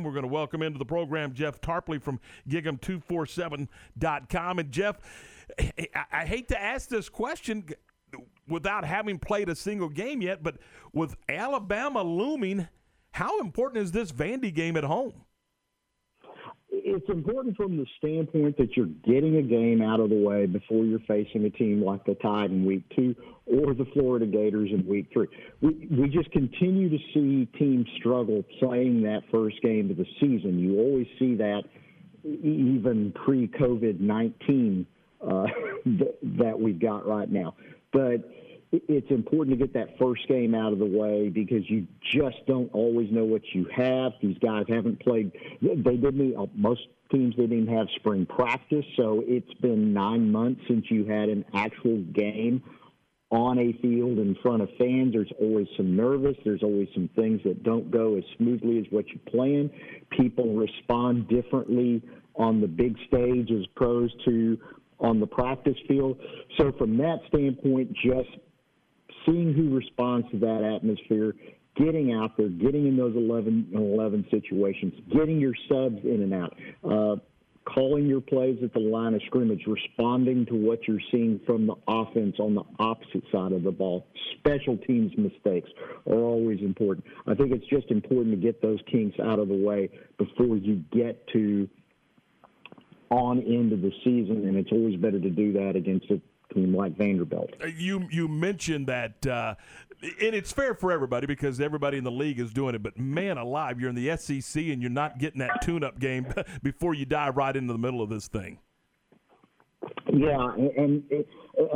We're going to welcome into the program Jeff Tarpley from Gigem247.com. And, Jeff, I hate to ask this question without having played a single game yet, but with Alabama looming, how important is this Vandy game at home? It's important from the standpoint that you're getting a game out of the way before you're facing a team like the Tide in Week 2 or the Florida Gators in Week 3. We just continue to see teams struggle playing that first game of the season. You always see that even pre-COVID-19 that we've got right now. But it's important to get that first game out of the way because you just don't always know what you have. These guys haven't played. Most teams didn't even have spring practice, so it's been 9 months since you had an actual game on a field in front of fans. There's always some nervous. There's always some things that don't go as smoothly as what you plan. People respond differently on the big stage as opposed to on the practice field. So from that standpoint, just seeing who responds to that atmosphere, getting out there, getting in those 11-on-11 situations, getting your subs in and out, calling your plays at the line of scrimmage, responding to what you're seeing from the offense on the opposite side of the ball. Special teams mistakes are always important. I think it's just important to get those kinks out of the way before you get to on into the season, and it's always better to do that against a team like Vanderbilt. You mentioned that, and it's fair for everybody because everybody in the league is doing it, but man alive, you're in the SEC and you're not getting that tune-up game before you dive right into the middle of this thing. Yeah, and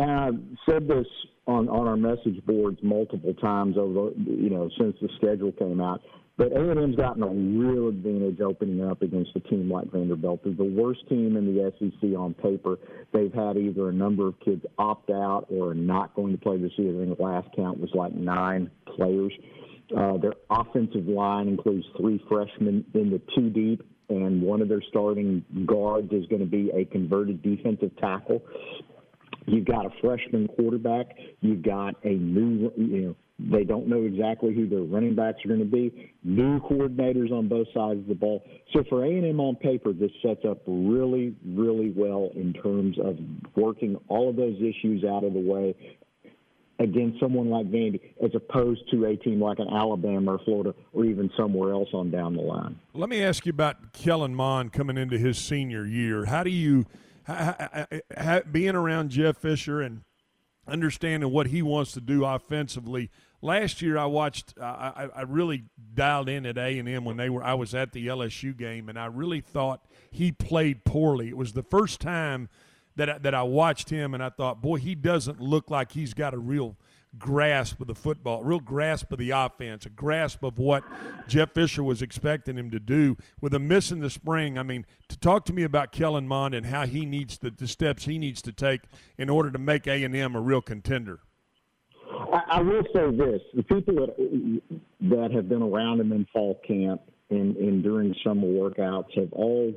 I've said this on our message boards multiple times over, since the schedule came out. But A&M's gotten a real advantage opening up against a team like Vanderbilt. They're the worst team in the SEC on paper. They've had either a number of kids opt out or not going to play this year. I think the last count was like 9 players. Their offensive line includes 3 freshmen in the 2 deep, and one of their starting guards is going to be a converted defensive tackle. You've got a freshman quarterback. You've got a new, they don't know exactly who their running backs are going to be. New coordinators on both sides of the ball. So for A&M on paper, this sets up really, really well in terms of working all of those issues out of the way against someone like Vandy as opposed to a team like an Alabama or Florida or even somewhere else on down the line. Let me ask you about Kellen Mond coming into his senior year. How do you being around Jeff Fisher and understanding what he wants to do offensively. Last year, I watched. I really dialed in at A&M when I was at the LSU game, and I really thought he played poorly. It was the first time that I watched him, and I thought, boy, he doesn't look like he's got a real grasp of the football, a real grasp of the offense, a grasp of what Jeff Fisher was expecting him to do. With a miss in the spring, I mean, to talk to me about Kellen Mond and how he needs the steps he needs to take in order to make A&M a real contender. I will say this. The people that have been around him in fall camp and during summer workouts have all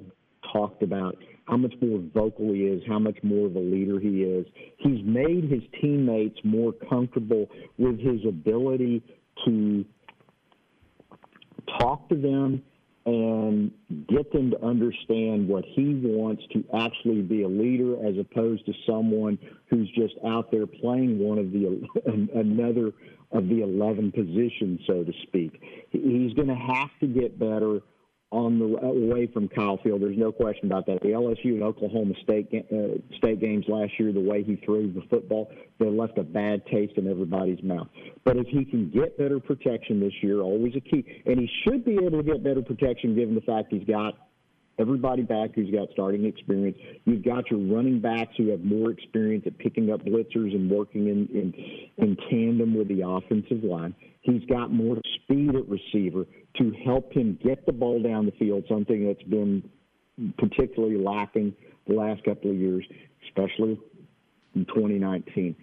talked about how much more vocal he is, how much more of a leader he is. He's made his teammates more comfortable with his ability to talk to them and get them to understand what he wants to actually be a leader as opposed to someone who's just out there playing another of the 11 positions, so to speak. He's going to have to get better on the way from Kyle Field. There's no question about that. The LSU and Oklahoma State games last year, the way he threw the football, they left a bad taste in everybody's mouth. But if he can get better protection this year, always a key. And he should be able to get better protection given the fact he's got everybody back who's got starting experience. You've got your running backs who have more experience at picking up blitzers and working in tandem with the offensive line. He's got more speed at receiver to help him get the ball down the field, something that's been particularly lacking the last couple of years, especially in 2019.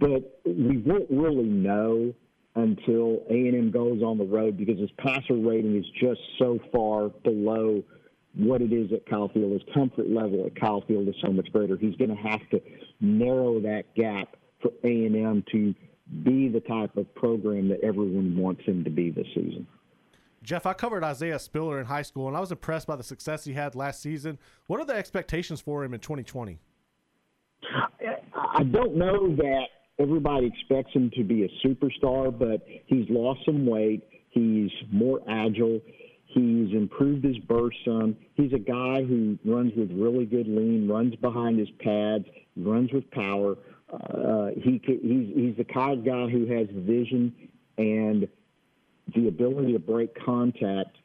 But we won't really know until A&M goes on the road because his passer rating is just so far below what it is at Kyle Field. His comfort level at Kyle Field is so much greater. He's going to have to narrow that gap for A&M to be the type of program that everyone wants him to be this season. Jeff, I covered Isaiah Spiller in high school, and I was impressed by the success he had last season. What are the expectations for him in 2020? I don't know that everybody expects him to be a superstar, but he's lost some weight. He's more agile. He's improved his burst some. He's a guy who runs with really good lean, runs behind his pads, runs with power. He's the kind of guy who has vision and the ability to break contact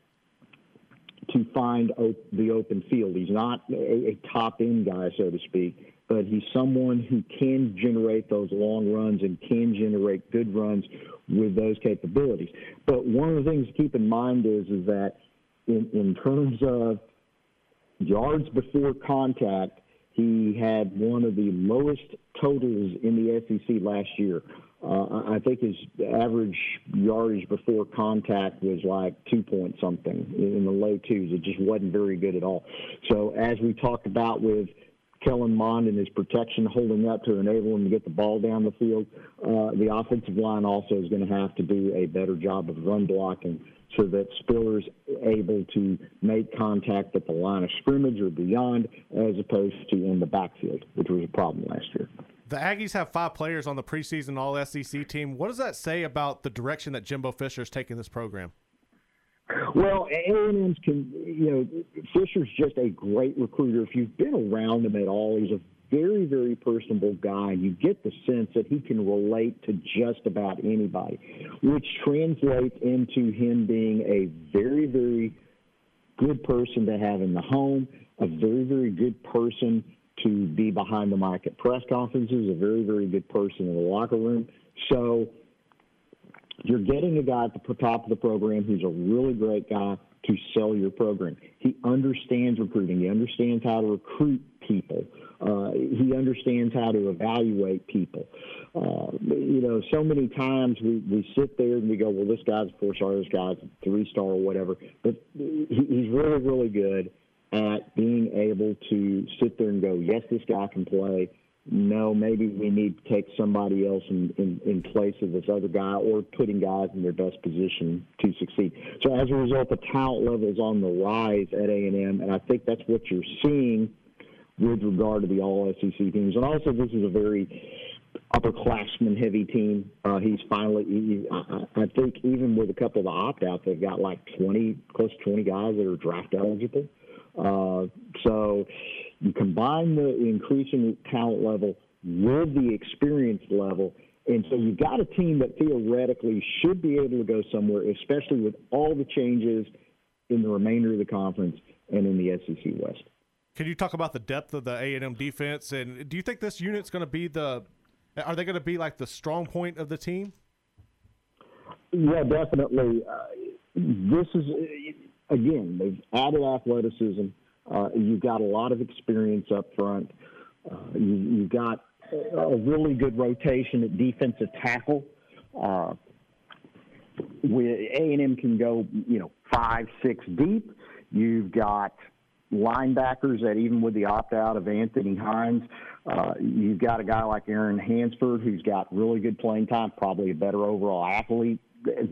to find the open field. He's not a top-end guy, so to speak, but he's someone who can generate those long runs and can generate good runs with those capabilities. But one of the things to keep in mind is that in terms of yards before contact, he had one of the lowest totals in the SEC last year. I think his average yardage before contact was like 2 point something in the low twos. It just wasn't very good at all. So as we talked about with Kellen Mond and his protection holding up to enable him to get the ball down the field, the offensive line also is going to have to do a better job of run blocking so that Spiller's able to make contact at the line of scrimmage or beyond as opposed to in the backfield, which was a problem last year. The Aggies have 5 players on the preseason All-SEC team. What does that say about the direction that Jimbo Fisher is taking this program? Well, A&M's Fisher's just a great recruiter. If you've been around him at all, he's a very, very personable guy. You get the sense that he can relate to just about anybody, which translates into him being a very, very good person to have in the home, a very, very good person to be behind the mic at press conferences, a very, very good person in the locker room. So you're getting a guy at the top of the program who's a really great guy to sell your program. He understands recruiting. He understands how to recruit people. He understands how to evaluate people. So many times we sit there and we go, well, this guy's a 4-star, this guy's a 3-star or whatever. But he's really, really good at being able to sit there and go, yes, this guy can play. No, maybe we need to take somebody else in place of this other guy, or putting guys in their best position to succeed. So as a result, the talent level is on the rise at A&M, and I think that's what you're seeing with regard to the All-SEC teams. And also, this is a very upperclassman-heavy team. I think even with a couple of the opt-outs, they've got like close to 20 guys that are draft eligible. So you combine the increasing talent level with the experience level, and so you've got a team that theoretically should be able to go somewhere, especially with all the changes in the remainder of the conference and in the SEC West. Can you talk about the depth of the A&M defense, and do you think this unit's going to be like the strong point of the team? Yeah, definitely. This is again, they've added athleticism. You've got a lot of experience up front. You've got a really good rotation at defensive tackle. A&M can go, 5-6 deep. You've got linebackers that even with the opt-out of Anthony Hines, you've got a guy like Aaron Hansford who's got really good playing time, probably a better overall athlete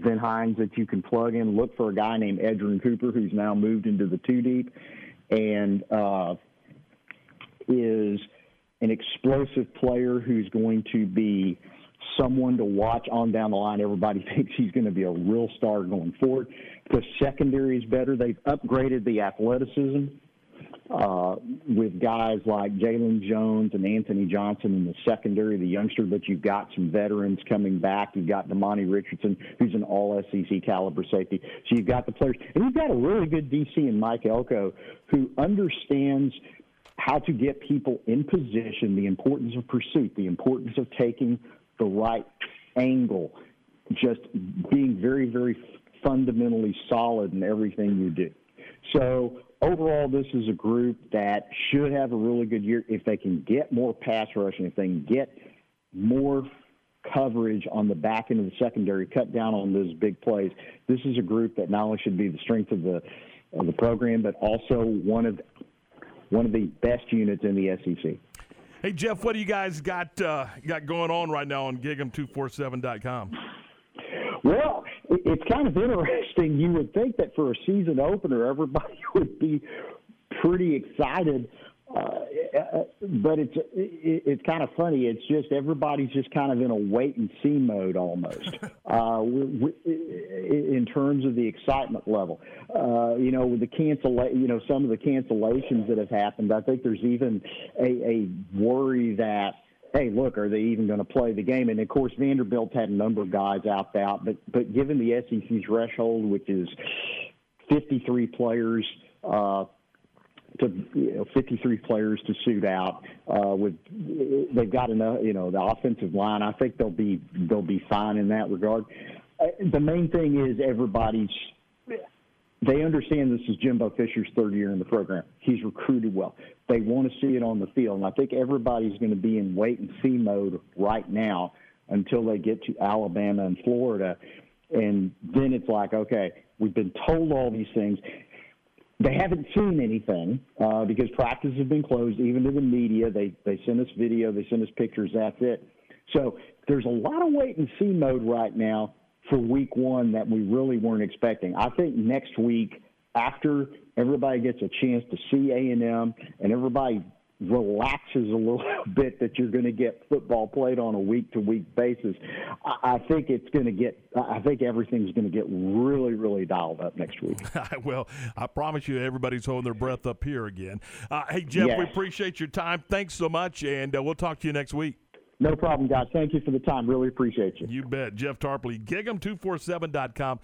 than Hines that you can plug in. Look for a guy named Edron Cooper who's now moved into the 2-deep and is an explosive player who's going to be someone to watch on down the line. Everybody thinks he's going to be a real star going forward. The secondary is better. They've upgraded the athleticism with guys like Jalen Jones and Anthony Johnson in the secondary, the youngster, but you've got some veterans coming back. You've got Damani Richardson, who's an all-SEC caliber safety. So you've got the players. And you've got a really good DC in Mike Elko who understands how to get people in position, the importance of pursuit, the importance of taking the right angle, just being very, very fundamentally solid in everything you do. So overall, this is a group that should have a really good year if they can get more pass rushing, if they can get more coverage on the back end of the secondary, cut down on those big plays. This is a group that not only should be the strength of the program, but also one of the best units in the SEC. Hey, Jeff, what do you guys got going on right now on Gigem247.com? Well, it's kind of interesting. You would think that for a season opener, everybody would be pretty excited, but it's kind of funny. It's just everybody's just kind of in a wait-and-see mode almost in terms of the excitement level. You know, with the some of the cancellations that have happened, I think there's even a worry that, hey, look, are they even going to play the game? And, of course, Vanderbilt had a number of guys opt out. But given the SEC threshold, which is 53 players 53 players to suit out, they've got enough. You know, the offensive line, I think they'll be fine in that regard. The main thing is they understand this is Jimbo Fisher's third year in the program. He's recruited well. They want to see it on the field. And I think everybody's going to be in wait-and-see mode right now until they get to Alabama and Florida. And then it's like, okay, we've been told all these things. They haven't seen anything because practices have been closed, even to the media. They sent us video. They sent us pictures. That's it. So there's a lot of wait-and-see mode right now for week one that we really weren't expecting. I think next week, after everybody gets a chance to see A&M and everybody relaxes a little bit that you're going to get football played on a week-to-week basis, I think everything's going to get really, really dialed up next week. Well, I promise you everybody's holding their breath up here again. Hey, Jeff, yes. We appreciate your time. Thanks so much, and we'll talk to you next week. No problem, guys. Thank you for the time. Really appreciate you. You bet. Jeff Tarpley, Gigem247.com.